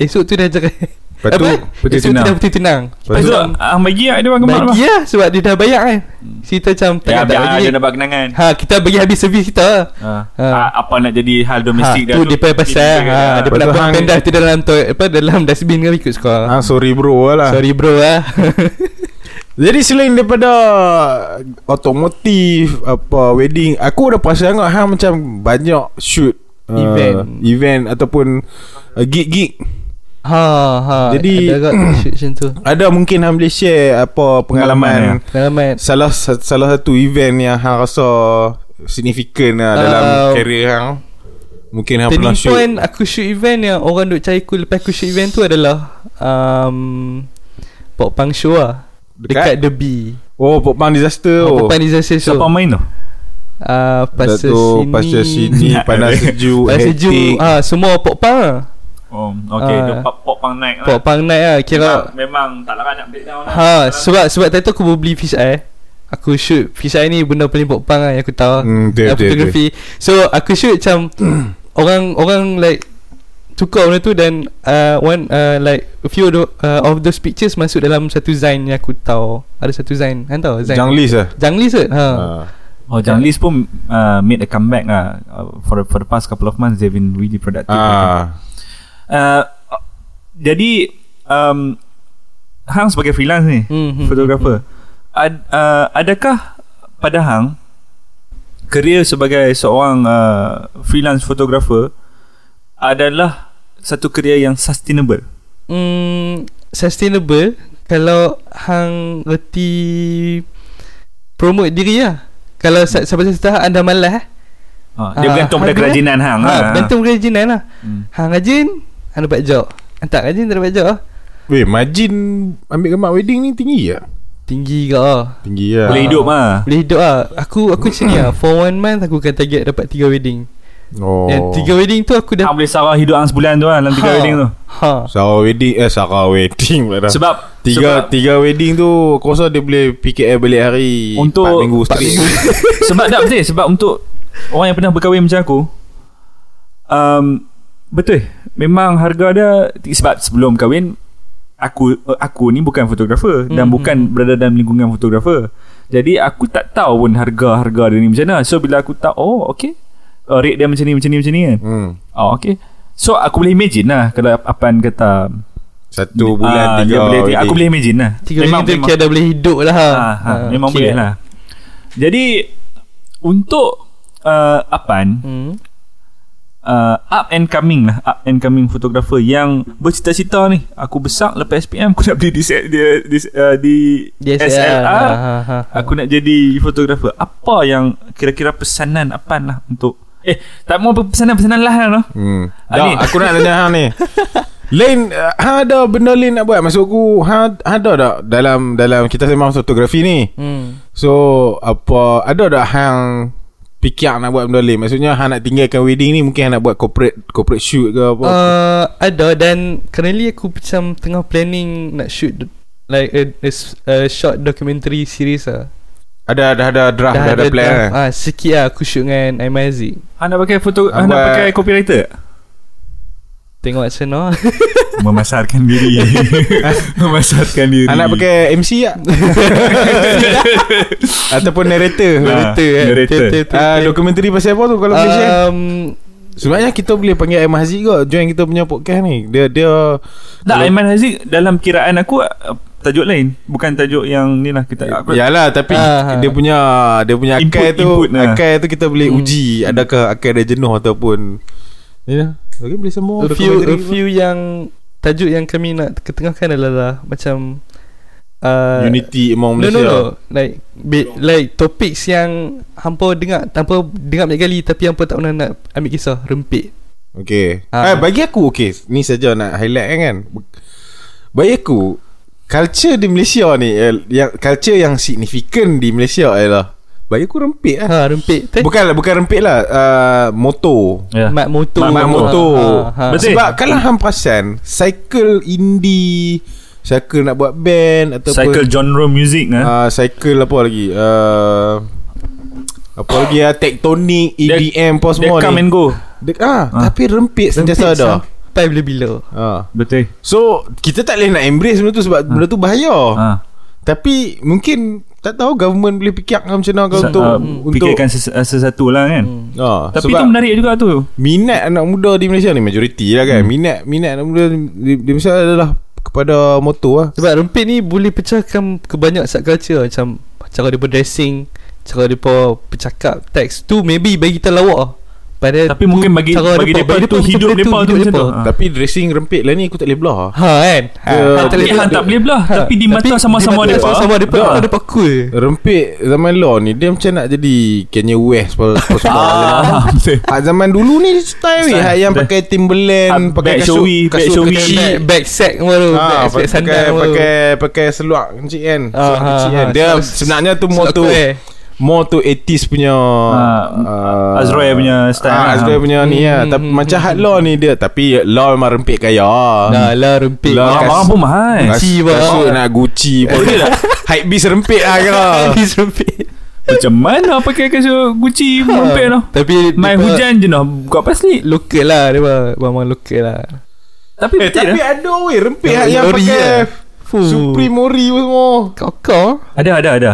Esok tu dah cerai. Betul, betul tenang. Betul tenang. Pasal ah bagi dia bagi gemak. Bagi lah sebab dia dah bayar kan. Kita macam tak ya, tak bagi. Dia dapat kenangan. Ha, kita bagi habis servis kita. Ha. Ha. Ha. Apa nak jadi hal domestik ha. Dah tu. Tu depa pasal ha ada pendapat pendah tu dalam toilet apa dalam dustbin kan ikut sekolah. Ha sorry bro lah. Sorry bro lah. Jadi selain daripada otomotif apa wedding, aku dah pasal sangat hang macam banyak shoot event uh, event ataupun uh, gig-gig. Ha ha. Jadi ada, ada mungkin hang boleh share apa pengalaman, pengalaman salah salah satu event yang hang rasa signifikan lah uh, dalam career hang. Mungkin hang pernah shoot. Turning point aku shoot event yang orang duk cari aku lepas aku shoot event tu adalah um, Popang show lah. Dekat, dekat The B. Oh Popang disaster. Oh, Popang disaster show. Siapa main tu? Ah pasal sini, pasal sini panas sejuk, hectic. Ah semua Popang. Oh, okay, uh, Popang naik lah. Popang naik lah kira memang, memang tak larang nak breakdown lah. Ha, sebab sebab tadi tu aku baru beli fish eye. Aku shoot fish eye ni benda paling Popang lah yang aku tahu mm, dia, yang dia, fotografi dia. So aku shoot macam orang orang like tukar benda tu dan uh, one uh, like a few do, uh, of those pictures masuk dalam satu zain yang aku tahu. Ada satu zain, kan tahu zain. Janglis ah. Janglis ah. Ha. Uh. Oh, Janglis pun uh, made a comeback lah uh, for for the past couple of months they've been really productive. Ah. Uh. Uh, jadi um, hang sebagai freelance ni mm-hmm. fotografer ad, uh, adakah pada hang kerjaya sebagai seorang uh, freelance fotografer adalah satu kerjaya yang sustainable? Mm, sustainable kalau hang reti promote diri lah. Kalau sampai satu tahap anda malas ha, dia ha, bergantung pada kerajinan hang lah. Bergantung kerajinan lah. Hang rajin anda dapat job. Hantar rajin tak dapat job lah. Weh, margin ambil gemak wedding ni tinggi lah. Tinggi ke lah. Tinggi lah. Boleh hidup lah. Boleh hidup lah. Aku aku sini lah. For one month aku akan target dapat tiga wedding. Oh. Dan tiga wedding tu aku dah hang boleh sara hidup hang sebulan tu lah dalam tiga ha. Wedding tu. Ha. Sara wedding eh sara wedding lah. Sebab tiga sebab tiga wedding tu aku rasa dia boleh P K L balik hari untuk empat minggu sekali. Sebab tak betul sebab untuk orang yang pernah berkahwin macam aku um, betul memang harga dia. Sebab sebelum kahwin Aku aku ni bukan fotografer dan mm-hmm. bukan berada dalam lingkungan fotografer. Jadi aku tak tahu pun harga-harga dia ni macam mana. So bila aku tahu oh okay uh, rate dia macam ni macam ni macam ni kan mm. oh okay. So aku boleh imagine lah kalau Apan kata satu bulan uh, tiga boleh, tiga, aku boleh imagine lah. Tiga memang boleh dia boleh hidup lah ha, ha, uh, memang okay. Boleh lah. Jadi untuk Uh, Apan hmm. uh, up and coming lah, up and coming photographer yang bercita-cita ni aku besar lepas S P M aku nak beli di, di, di, uh, di S L R ha, ha, ha. Aku nak jadi photographer. Apa yang kira-kira pesanan Apan lah untuk eh tak mau pesanan-pesanan lah no? hmm. ha, tak, aku nak tanya hang ni lain uh, hang ada benda lain nak buat. Maksud aku hang ada tak dalam dalam kita sembang fotografi ni hmm. so apa ada tak hang fikir nak buat benda lain? Maksudnya hang nak tinggalkan wedding ni, mungkin hang nak buat corporate corporate shoot ke apa? Uh, ada dan currently aku macam tengah planning nak shoot like a, a, a short documentary series lah. Ada dah ada draft dah, dah ada, ada plan draft. Lah. Ah sikit lah aku shoot dengan Ayman Haziq. Hang nak pakai foto hang nak pakai copywriter? Tengok seno. Memasarkan diri. Memasarkan diri. Anak pakai M C tak? Ataupun narrator. Narrator ha, eh. Narrator. Ah, dokumentari pasal apa tu kalau um, Malaysia? Sebenarnya kita boleh panggil Ayman Haziq ke join kita punya podcast ni. Dia dia tak Ayman Haziq dalam kiraan aku tajuk lain, bukan tajuk yang ni lah kita. Aku yalah tapi uh, dia punya dia punya akal tu, akal tu kita boleh hmm. uji adakah akal dia jenuh ataupun ni lah. Okay, boleh semua a few, a few yang tajuk yang kami nak ketengahkan adalah macam uh, unity among Malaysia. No no no like be, like topics yang hampa dengar tanpa dengar banyak kali tapi hampa tak pernah nak ambil kisah rempit. Okay ha. Eh, bagi aku okay ni saja nak highlight kan. Bagi aku culture di Malaysia ni yang culture yang signifikan di Malaysia ialah Bayi aku rempit lah. Ha, rempit. Bukan, bukan rempit lah, uh, motor. Yeah. Mat motor. Mat motor. Ha, ha. Sebab kalau hang perasan, cycle indie, cycle nak buat band atau cycle apa, genre music eh? uh, Cycle apa lagi, uh, apa lagi lah, tektonik, E D M, pos semua ni. Dia come and go. Dia, ah, ha. Tapi rempit sentiasa ada. Sampai bila-bila. Ha. Betul. So kita tak boleh nak embrace benda tu sebab ha. benda tu bahaya. Ha. Tapi mungkin tak tahu government boleh fikir macam mana kau untuk, uh, untuk fikirkan ses- sesuatu lah kan. Hmm. Ah, tapi itu menarik juga tu. Minat anak muda di Malaysia ni majoriti lah kan. Hmm. Minat minat anak muda di, di Malaysia adalah kepada motor lah. Sebab rempit ni boleh pecahkan ke banyak subculture, macam cara dia berdressing, cara dia bercakap, teks tu maybe bagi kita lawak. Pada tapi mungkin bagi bagi depa tu hidup depa tu macam tu. Tapi dressing rempit lah ni aku tak boleh belah. Ha kan. Tapi hang tak boleh belah tapi di mata sama-sama depa. Sama-sama depa depa cool. Rempit zaman law ni dia macam nak jadi Kanye West pasal-pasal. Ah zaman dulu ni style weh yang pakai Timberland, pakai kasut, kasut kecil, bag sack baru, bag sandal, pakai pakai seluar kecil kan. Dia sebenarnya tu motor more to eighties punya uh, Azrael punya style, uh, Azrael punya ni lah. Tapi macam hard law ni dia, tapi law memang rempit kaya. Nah, law rempit law orang pun mahal. Kasut nak Gucci pun hypebeast rempit lah kira. Hypebeast rempit macam mana pakai kasut Gucci rempit tu. Tapi main hujan je noh, buka paslit lokal lah, dia memang lokal lah. Tapi tapi ada weh rempit yang pakai Supreme Mori semua. Kau-kau ada ada ada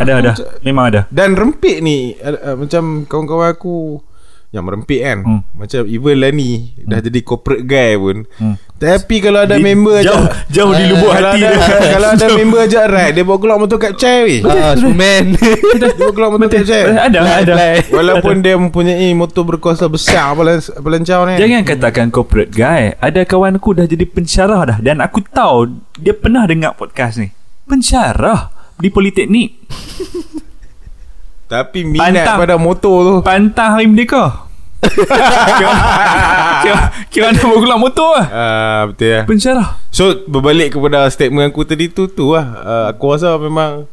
ada ada memang ada. Dan rempit ni uh, uh, macam kawan-kawan aku yang merempit kan, hmm. macam even lah ni dah hmm. jadi corporate guy pun, hmm. tapi kalau ada di, member jauh ajak, jauh di lubuk hati dia, ada, kalau ada member ajak ride dia bawa keluar motor kapcai weh. Ha superman dia bawa keluar motor kapcai ada ada walaupun dia mempunyai motor berkuasa besar pelancau ni. Jangan katakan corporate guy, ada kawan aku dah jadi pensyarah dah, dan aku tahu dia pernah dengar podcast ni. Pensyarah di Politeknik. Tapi minat pantang pada motor tu. Pantang Hari Merdeka. Kira nak bawa keluar motor lah. uh, Betul lah ya. Pensyarah. So berbalik kepada statement aku tadi tu tu lah, uh, aku rasa memang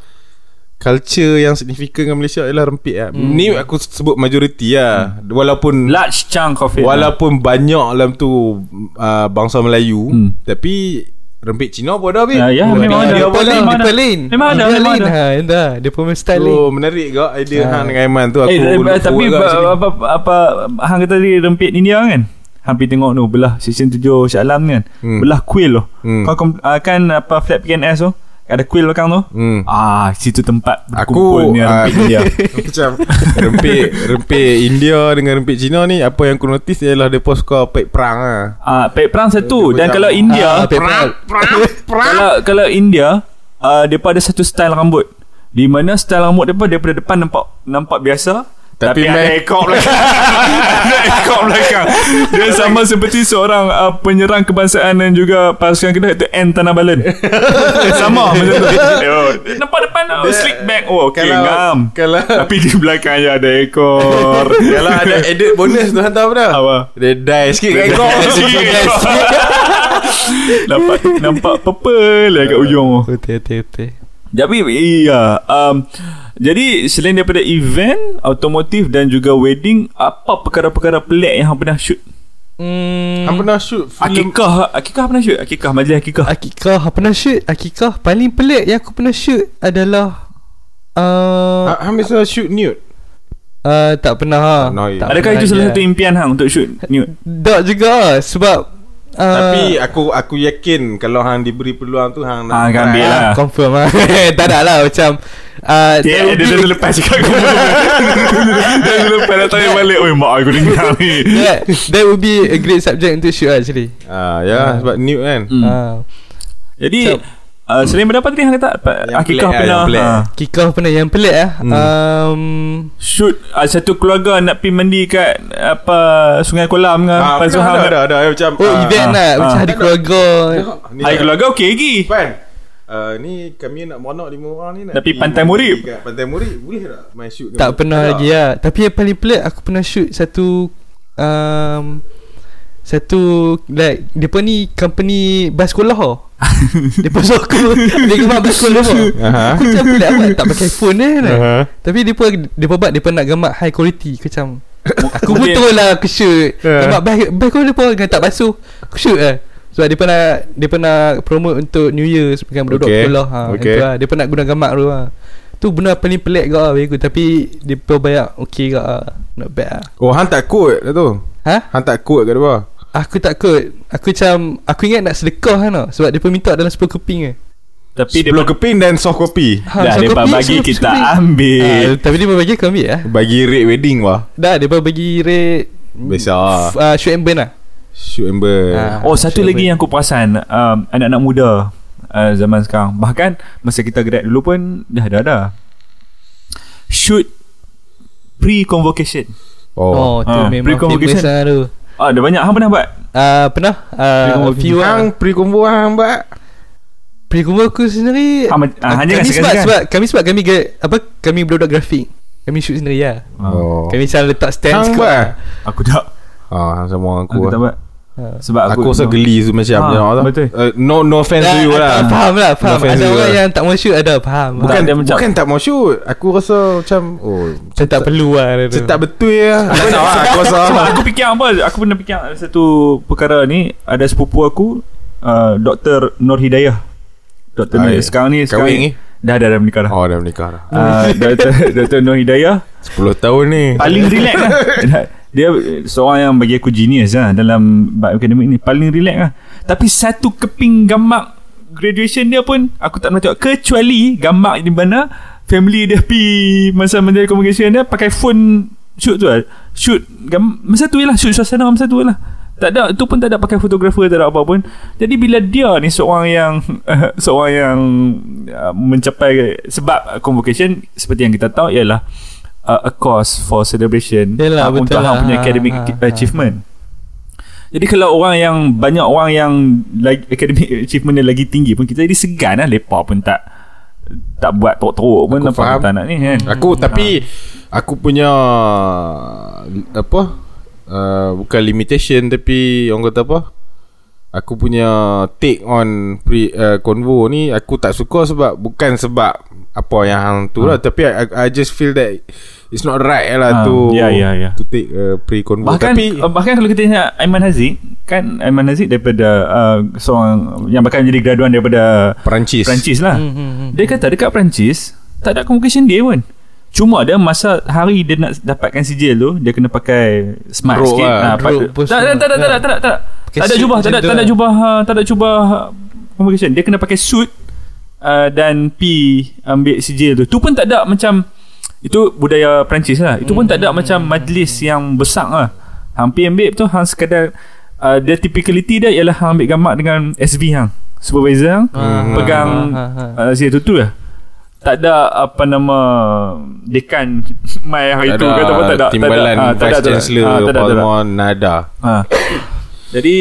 culture yang signifikan dengan Malaysia ialah rempit lah. hmm. Ni aku sebut majoriti lah. hmm. Walaupun large chunk of it, walaupun lah banyak dalam tu uh, bangsa Melayu, hmm. tapi rempit Cina pun ada habis. Ya, ya memang ada. Dia Pelin, dia Pelin. Memang ada, memang ada. Ha, dah, dia pun style. So, menarik ke idea ha. hang dengan Aiman tu aku. Eh, tapi apa apa hang kata tadi rempit India kan? Hampir tengok tu belah section tujuh Shah Alam kan. Hmm. Belah kuil tu. Hmm. Kau kan apa flap P N S tu? Ada kuil belakang tu. Hmm. Ah, situ tempat berkumpul ni rempit uh, India. Macam rempit rempit India dengan rempit Cina ni, apa yang aku notice ialah depa suka pack perang ah. Ah, pack perang satu, dan kalau India uh, perang, perang, perang. Kalau kalau India uh, depa ada satu style rambut. Di mana style rambut depa daripada depan nampak nampak biasa, tapi, tapi ada ekor belakang. Ada ekor belakang. Dia sama seperti seorang uh, penyerang kebangsaan dan juga pasukan Kedah, itu N Tanah Balun. Sama macam tu. Oh, nampak depan dia slick back. Oh okay, kalau, ngam kalau, tapi di belakangnya ada ekor. Kalau ada edit bonus tu hantar apa dah? Apa? Dia die sikit kat ekor. Nampak nampak purple lah kat ujung. Betul-betul. Tapi iya, um, jadi selain daripada event, automotive dan juga wedding, apa perkara-perkara pelik yang hang pernah shoot? Hmm, hang pernah shoot film akikah, akikah pernah shoot, akikah majlis akikah. Akikah hang pernah shoot, akikah paling pelik yang aku pernah shoot adalah uh, hang mesti shoot nude. Uh, tak pernah. Ha. No, tak adakah pernah itu salah satu impian hang untuk shoot nude? Tak juga sebab Uh, tapi aku aku yakin kalau hang diberi peluang tu hang nak ha, ambil lah. Confirm lah. Tak ada lah macam uh, dia dah terlepas cakap aku. Dia terlepas dah tanya balik. Oi mak aku dengar ni. That, that would be a great subject to shoot actually. Ah, ya yeah, uh, sebab nude kan. Mm. Uh, Jadi so, uh, selain benda apa tadi hang kata akikah pernah akikah pernah yang pelik ah. Uh. Um, shoot uh, satu keluarga nak pergi mandi kat apa Sungai Kolam dengan uh, Pasuhan ada, ada, ada ada macam oh uh, event lah uh, uh, macam uh, hari keluarga. Hari keluarga okey lagi. Pan. Uh, ni kami nak monak lima orang ni nak tapi Pantai Murip. Pantai Murip boleh tak main shoot? Tak pernah lagi ah. Tapi yang paling pelik aku pernah shoot satu um, satu like depa ni company bas sekolah ah. Depa so aku dia gambar bas sekolah apa. Uh-huh. Aku macam pula awak tak pakai phone eh. Uh-huh. Tapi depa depa buat depa nak gambar high quality aku macam aku betul lah aku shoot. Gambar bas bas kau depa kan tak basuh. Aku shoot eh. Sebab depa nak depa nak promote untuk New Year sebagai budak sekolah ah. Itulah depa nak guna gambar dulu ah. Tu benda paling pelik kau bagi aku, tapi depa bayar okey kau. Not bad ah. Oh hang tak kod lah tu. Ha? Hang tak kod ke depa? Aku tak kot. Aku macam aku ingat nak sedekah kan tau, sebab depa minta dalam sepuluh keping je. Tapi sepuluh keping dan soft copy. Dah depa bagi kita ambil. Tapi depa bagi kau ambil ah. Bagi rate wedding wah. Dah depa bagi rate biasa ah. Shoot and burn ah. Shoot and burn. Oh satu lagi yang aku perasan anak-anak muda zaman sekarang, bahkan masa kita grad dulu pun dah dah dah. Shoot pre-convocation. Oh tu memang famous ah tu. Ah, ada banyak. Hang pernah buat? Uh, pernah uh, view hang pre-combo hang buat? Pre-combo aku sendiri ah, ah, hanya sebab, sebab kami sebab kami apa kami budak grafik. Kami shoot sendiri lah ya. Oh. Kami selalu letak stand kot. Aku tak. Ah, hang sama aku. Aku tak buat. Sebab aku Aku rasa no. geli tu macam ha, you know, uh, No no offense nah, to you lah. Faham lah faham. No ada orang lah yang tak mau shoot. Ada faham. Bukan tak, bukan macam, tak mau shoot. Aku rasa macam oh tak, tak perlu lah. Tak betul lah. Aku nak lah. Aku rasa aku fikir apa. Aku pernah fikir satu perkara ni. Ada sepupu aku uh, Dr Norhidayah. Dr Norhidayah sekarang ni kahwin ni. Dah dah dah menikah dah. Oh dah menikah dah. uh, Dr Norhidayah sepuluh tahun ni. Paling relax lah. Dia seorang yang bagi aku genius lah dalam bab akademik ni. Paling relax lah. Tapi satu keping gambar graduation dia pun aku tak pernah tengok, kecuali gambar di mana family dia pergi masa menteri komunikasi dia pakai phone shoot tu lah. Shoot gambar, masa tu je lah. Shoot suasana masa tu je lah. Tak ada, tu pun tak ada pakai fotografer, tak ada apa pun. Jadi bila dia ni seorang yang uh, seorang yang uh, mencapai, sebab convocation seperti yang kita tahu ialah a cause for celebration. Yalah, untuk hang punya academic ha, ha, achievement. Jadi kalau orang yang banyak orang yang like, academic achievement dia lagi tinggi pun kita jadi segan lah. Lepak pun tak tak buat teruk-teruk pun apa tak nak ni kan. Aku tapi ha. aku punya apa uh, bukan limitation tapi orang kata apa? Aku punya take on pre uh, convo ni aku tak suka, sebab bukan sebab apa yang hang tu ha. lah, tapi I, I just feel that it's not right lah ha. to yeah, yeah, yeah. to take uh, pre convo. Bahkan tapi, bahkan kalau kita ingat Ayman Haziq kan, Ayman Haziq daripada uh, seorang yang bahkan jadi graduan daripada Perancis. Perancis lah. Hmm, hmm, hmm. Dia kata dekat Perancis tak ada convocation dia pun. Cuma ada masa hari dia nak dapatkan sijil tu dia kena pakai smart Bro sikit lah. Bro, tak, tak, tak, tak, tak, tak, tak, tak. Tak ada jubah, tak ada, tak ada jubah, tak ada jubah convocation. Dia kena pakai suit uh, dan pi ambil sijil tu. Tu pun tak ada macam itu budaya Perancis lah. Itu pun tak ada macam majlis yang besar lah. Hang pi ambil tu hang sekadar uh, dia typicality dia ialah hang ambil gambar dengan S V hang. Supervisor hang hmm. pegang uh, sijil tu tu lah. Tak ada apa nama dekan mai hari tu kata pun tak ada timbalan tak ada, vice tak ada, chancellor ha, tak ada, tak ada. Nada ha. Jadi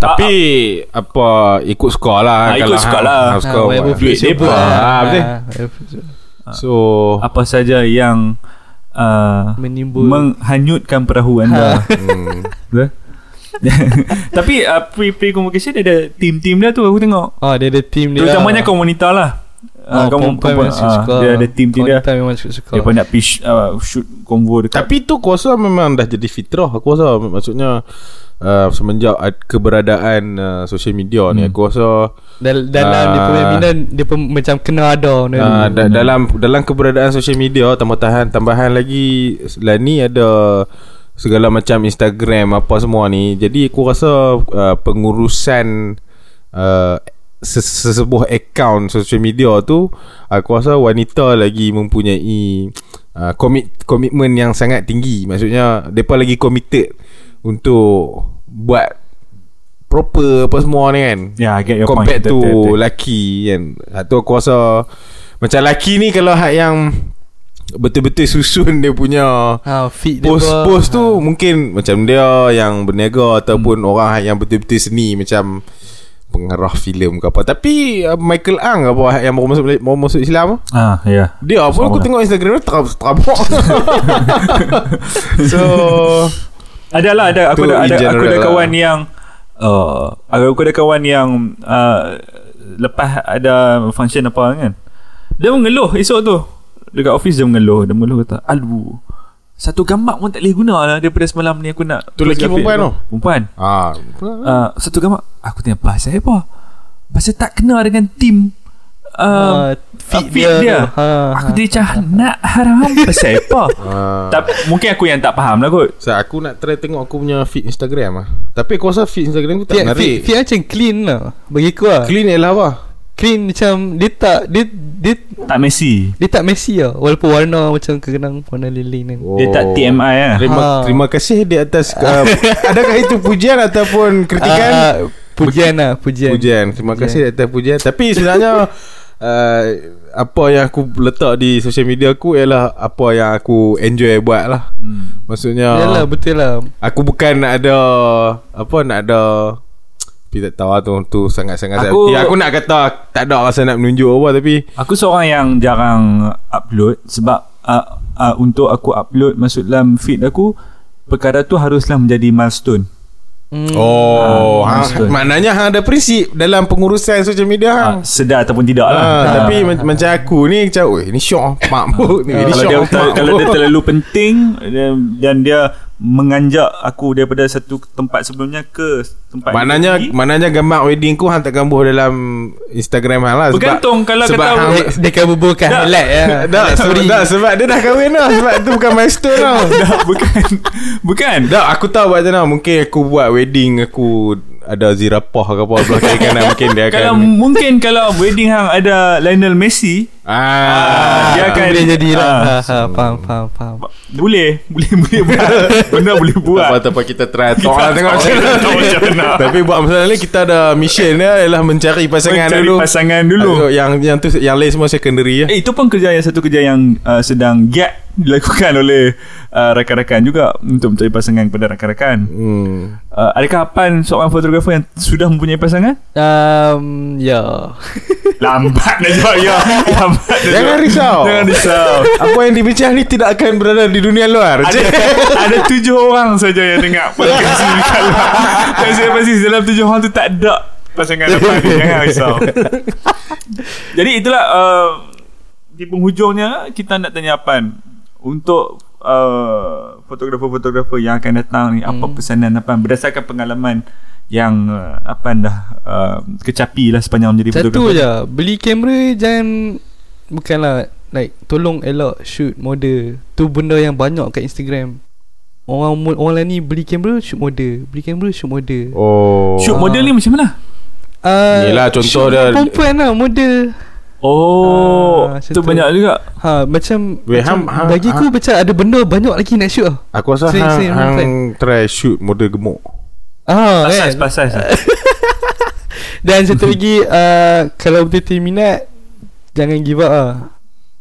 tapi apa ikut skor lah ha, kalau ikut skor lah skor so apa saja yang uh, menghanyutkan perahu anda. Tapi uh, pre pre convocation dia ada team-team dia tu aku tengok ah oh, dia ada team dia terutamanya komunita lah. Ah, kamu perempuan dia ada team dia. Dia pun nak pitch uh, shoot convo dekat. Tapi tu kuasa memang dah jadi fitrah. Aku rasa maksudnya uh, semenjak keberadaan uh, social media hmm. ni aku rasa Dal- dalam uh, dia pemimpinan dia pem- macam kena ada uh, da- dalam dalam keberadaan social media tambahan tambahan lagi lah ni ada segala macam Instagram apa semua ni. Jadi aku rasa uh, pengurusan uh, sesebuah akaun social media tu aku rasa wanita lagi mempunyai uh, komit komitmen yang sangat tinggi. Maksudnya mereka lagi committed untuk buat proper apa semua ni kan. Ya, yeah, I get your compared point. Compared to lelaki kan. Tu aku rasa macam lelaki ni kalau hak yang betul-betul susun dia punya ha, post-post tu ha. mungkin macam dia yang berniaga ataupun hmm. orang yang betul-betul seni macam pengarah filem ke apa. Tapi uh, Michael Ang apa yang baru masuk baru masuk Islam ah ya yeah. dia pun aku tengok Instagram dia terabak. So Adalah ada aku ada, ada aku ada kawan lah. yang uh, aku ada kawan yang uh, lepas ada function apa kan, dia mengeluh esok tu dekat office, dia mengeluh dia mengeluh kata, aduh, satu gambar pun tak boleh guna lah daripada semalam ni aku nak. Tu lelaki perempuan tu? Perempuan. Ah, uh, satu gambar aku tanya pasal apa? Pasal tak kena dengan tim Uh, feed dia, dia. Ha, aku dia macam nak haram pasal apa. Tapi mungkin aku yang tak faham lah kot. So, aku nak try tengok aku punya feed Instagram lah. Tapi aku rasa feed Instagram aku tak menarik. Feed macam clean lah bagi aku lah. Clean ialah apa? Clean macam dia tak, dia, dia tak messy. Dia tak messy lah, walaupun warna macam kekenang warna lilin kan. Oh. Dia tak T M I lah. Terima, ha. terima kasih di atas uh, adakah itu pujian ataupun kritikan? Uh, pujian lah. Pujian. Pujian. Terima pujian. kasih di atas pujian. Tapi sebenarnya Uh, apa yang aku letak di social media aku ialah apa yang aku enjoy buat lah. hmm. Maksudnya yalah, betul lah. Aku bukan nak ada apa, nak ada tapi tak tahu lah tu, tu sangat-sangat aku, aku nak kata tak ada rasa nak menunjuk apa. Tapi aku seorang yang jarang upload sebab uh, uh, untuk aku upload masuk dalam feed aku, perkara tu haruslah menjadi milestone. Mm. Oh, ha, ha, maknanya hang ada prinsip dalam pengurusan social media hang. Ha, sedar ataupun tidak ha, lah. Ha, tapi ha, macam ha, aku ni macam, oi, ni syok makmuk ni. Ini syok. Kalau dia terlalu penting dan dia menganjak aku daripada satu tempat sebelumnya ke tempat maknanya lagi, maknanya gambar wedding ku hang tak gambar dalam Instagram hang lah. Bergantung sebab, kalau sebab kata hang, hang, dia kan bubuhkan highlight ya. Dah sorry. Dah sebab dia dah kahwin dah. Sebab tu bukan milestone tau. Dah bukan. Bukan. Dah aku tahu buat macam mungkin aku buat wedding aku ada zirapah ke apa belakang kanan mungkin dia akan. Kalau mungkin kalau wedding hang ada Lionel Messi, ah, dia akan boleh jadilah. Ah, ha, faham, faham, faham. Boleh, boleh, boleh buat. Benar boleh buat. Apa-apa kita try. Soalan tengok macam. Tapi buat masalah ni kita ada mission dia ialah mencari pasangan mencari dulu. Mencari pasangan dulu. Aduh, yang yang tu yang lain semua secondary ya. Eh, itu pun kerja yang satu kerja yang uh, sedang giat dilakukan oleh uh, rakan-rakan juga untuk mencari pasangan kepada rakan-rakan. Hmm. Uh, adakah Apan seorang fotografer yang sudah mempunyai pasangan? Um, ya. Lambat nak jawab ya. Lambat. Jangan risau. Jangan risau. Apa yang dibincang ni tidak akan berada di dunia luar. Ada, ada tujuh orang saja yang dengar podcast ini. Kalau saya pasti dalam tujuh orang tu tak ada pasangan apa. Jangan risau. Jadi itulah uh, di penghujungnya kita nak tanya Apan untuk uh, fotografer-fotografer yang akan datang ni, hmm. apa pesanan Apan berdasarkan pengalaman yang uh, Apan dah uh, kecapi lah sepanjang menjadi fotografer? Satu je, beli kamera jangan, bukanlah like tolong elak shoot model. Tu benda yang banyak kat Instagram. Orang orang lain ni beli kamera shoot model, beli kamera shoot model. Oh. Shoot ah. model ni macam mana? Uh, Yelah contoh dia perempuan lah model. Oh, ah, tu banyak juga. Ha, macam, Weh, macam hang, bagi aku macam ada benda banyak lagi nak shoot. Aku rasa hang, hang, hang, hang try shoot model gemuk. Ah, pasal kan? pasal. Dan satu lagi uh, kalau betul-betul minat, jangan give up lah.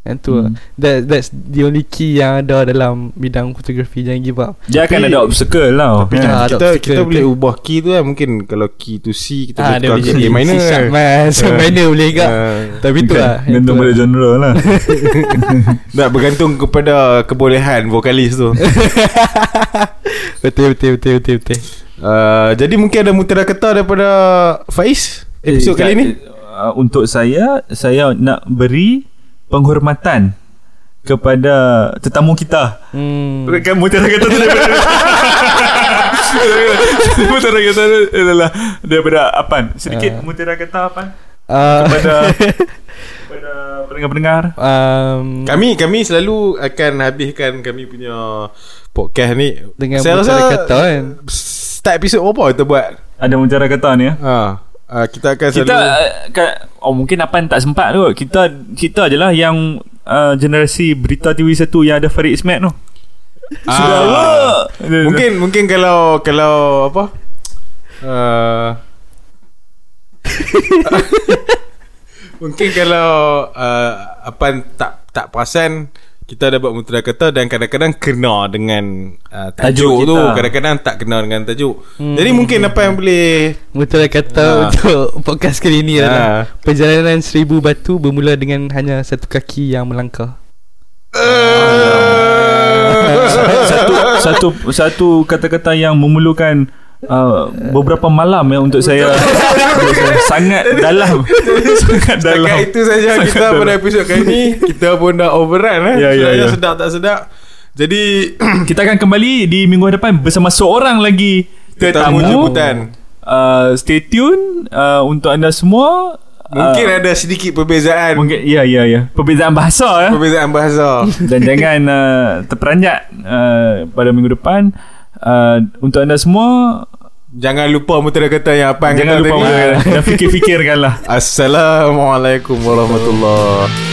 Yang tu hmm. lah. That, that's the only key yang ada dalam bidang fotografi. Jangan give up. Dia tapi, akan ada obstacle lah. Tapi yeah, kita, obstacle kita kita boleh ubah key tu lah. Mungkin kalau key to C kita ha, boleh tukar key minor, C minor boleh juga. Tapi tu lah, gantung pada genre lah. Tak bergantung kepada kebolehan vokalis tu. Betul betul betul betul betul. Uh, jadi mungkin ada mutiara kata daripada Faiz episod eh, kali ni. Uh, untuk saya, saya nak beri penghormatan kepada tetamu kita. Hmm. Kan mutiara kata tu daripada mutiara kata adalah daripada Apan. Sedikit uh, mutiara kata Apan uh, kepada kepada pendengar-pendengar. Um, kami kami selalu akan habiskan kami punya podcast ni dengan mutiara kata kan. Start episod apa kita buat? Ada mutiara kata ni ya. Ha. Uh, kita akan selalu kita, uh, oh, mungkin Apan tak sempat tu. Kita Kita je lah yang uh, generasi berita T V one yang ada Farid Ismat tu. Sudah uh, Mungkin Mungkin kalau Kalau apa uh, mungkin kalau uh, Apan tak Tak perasan kita dapat mutiara kata dan kadang-kadang kena dengan uh, tajuk, tajuk tu, kadang-kadang tak kena dengan tajuk. Hmm. Jadi mungkin apa yang boleh mutiara kata ha. untuk podcast kali ni adalah ha. perjalanan seribu batu bermula dengan hanya satu kaki yang melangkah. Uh. Satu, satu, satu satu kata-kata yang memerlukan Uh, beberapa malam ya untuk saya, saya sangat dalam sangat dalam. Setakat itu saja kita dalam. Pada episod kali ini kita pun dah overrun eh. Ya, ya, ya. Sedap tak sedap. Jadi kita akan kembali di minggu depan bersama seorang lagi tetamu jemputan. Uh, stay tune uh, untuk anda semua. Mungkin uh, ada sedikit perbezaan. Mungkin ya ya ya. Perbezaan bahasa ya. Perbezaan bahasa. Dan jangan uh, terperanjat uh, pada minggu depan. Uh, untuk anda semua, jangan lupa mutiara kata yang apa yang jangan kata lupa tadi. Jangan lupa mutiara kata. Fikir-fikirkanlah. Assalamualaikum warahmatullahi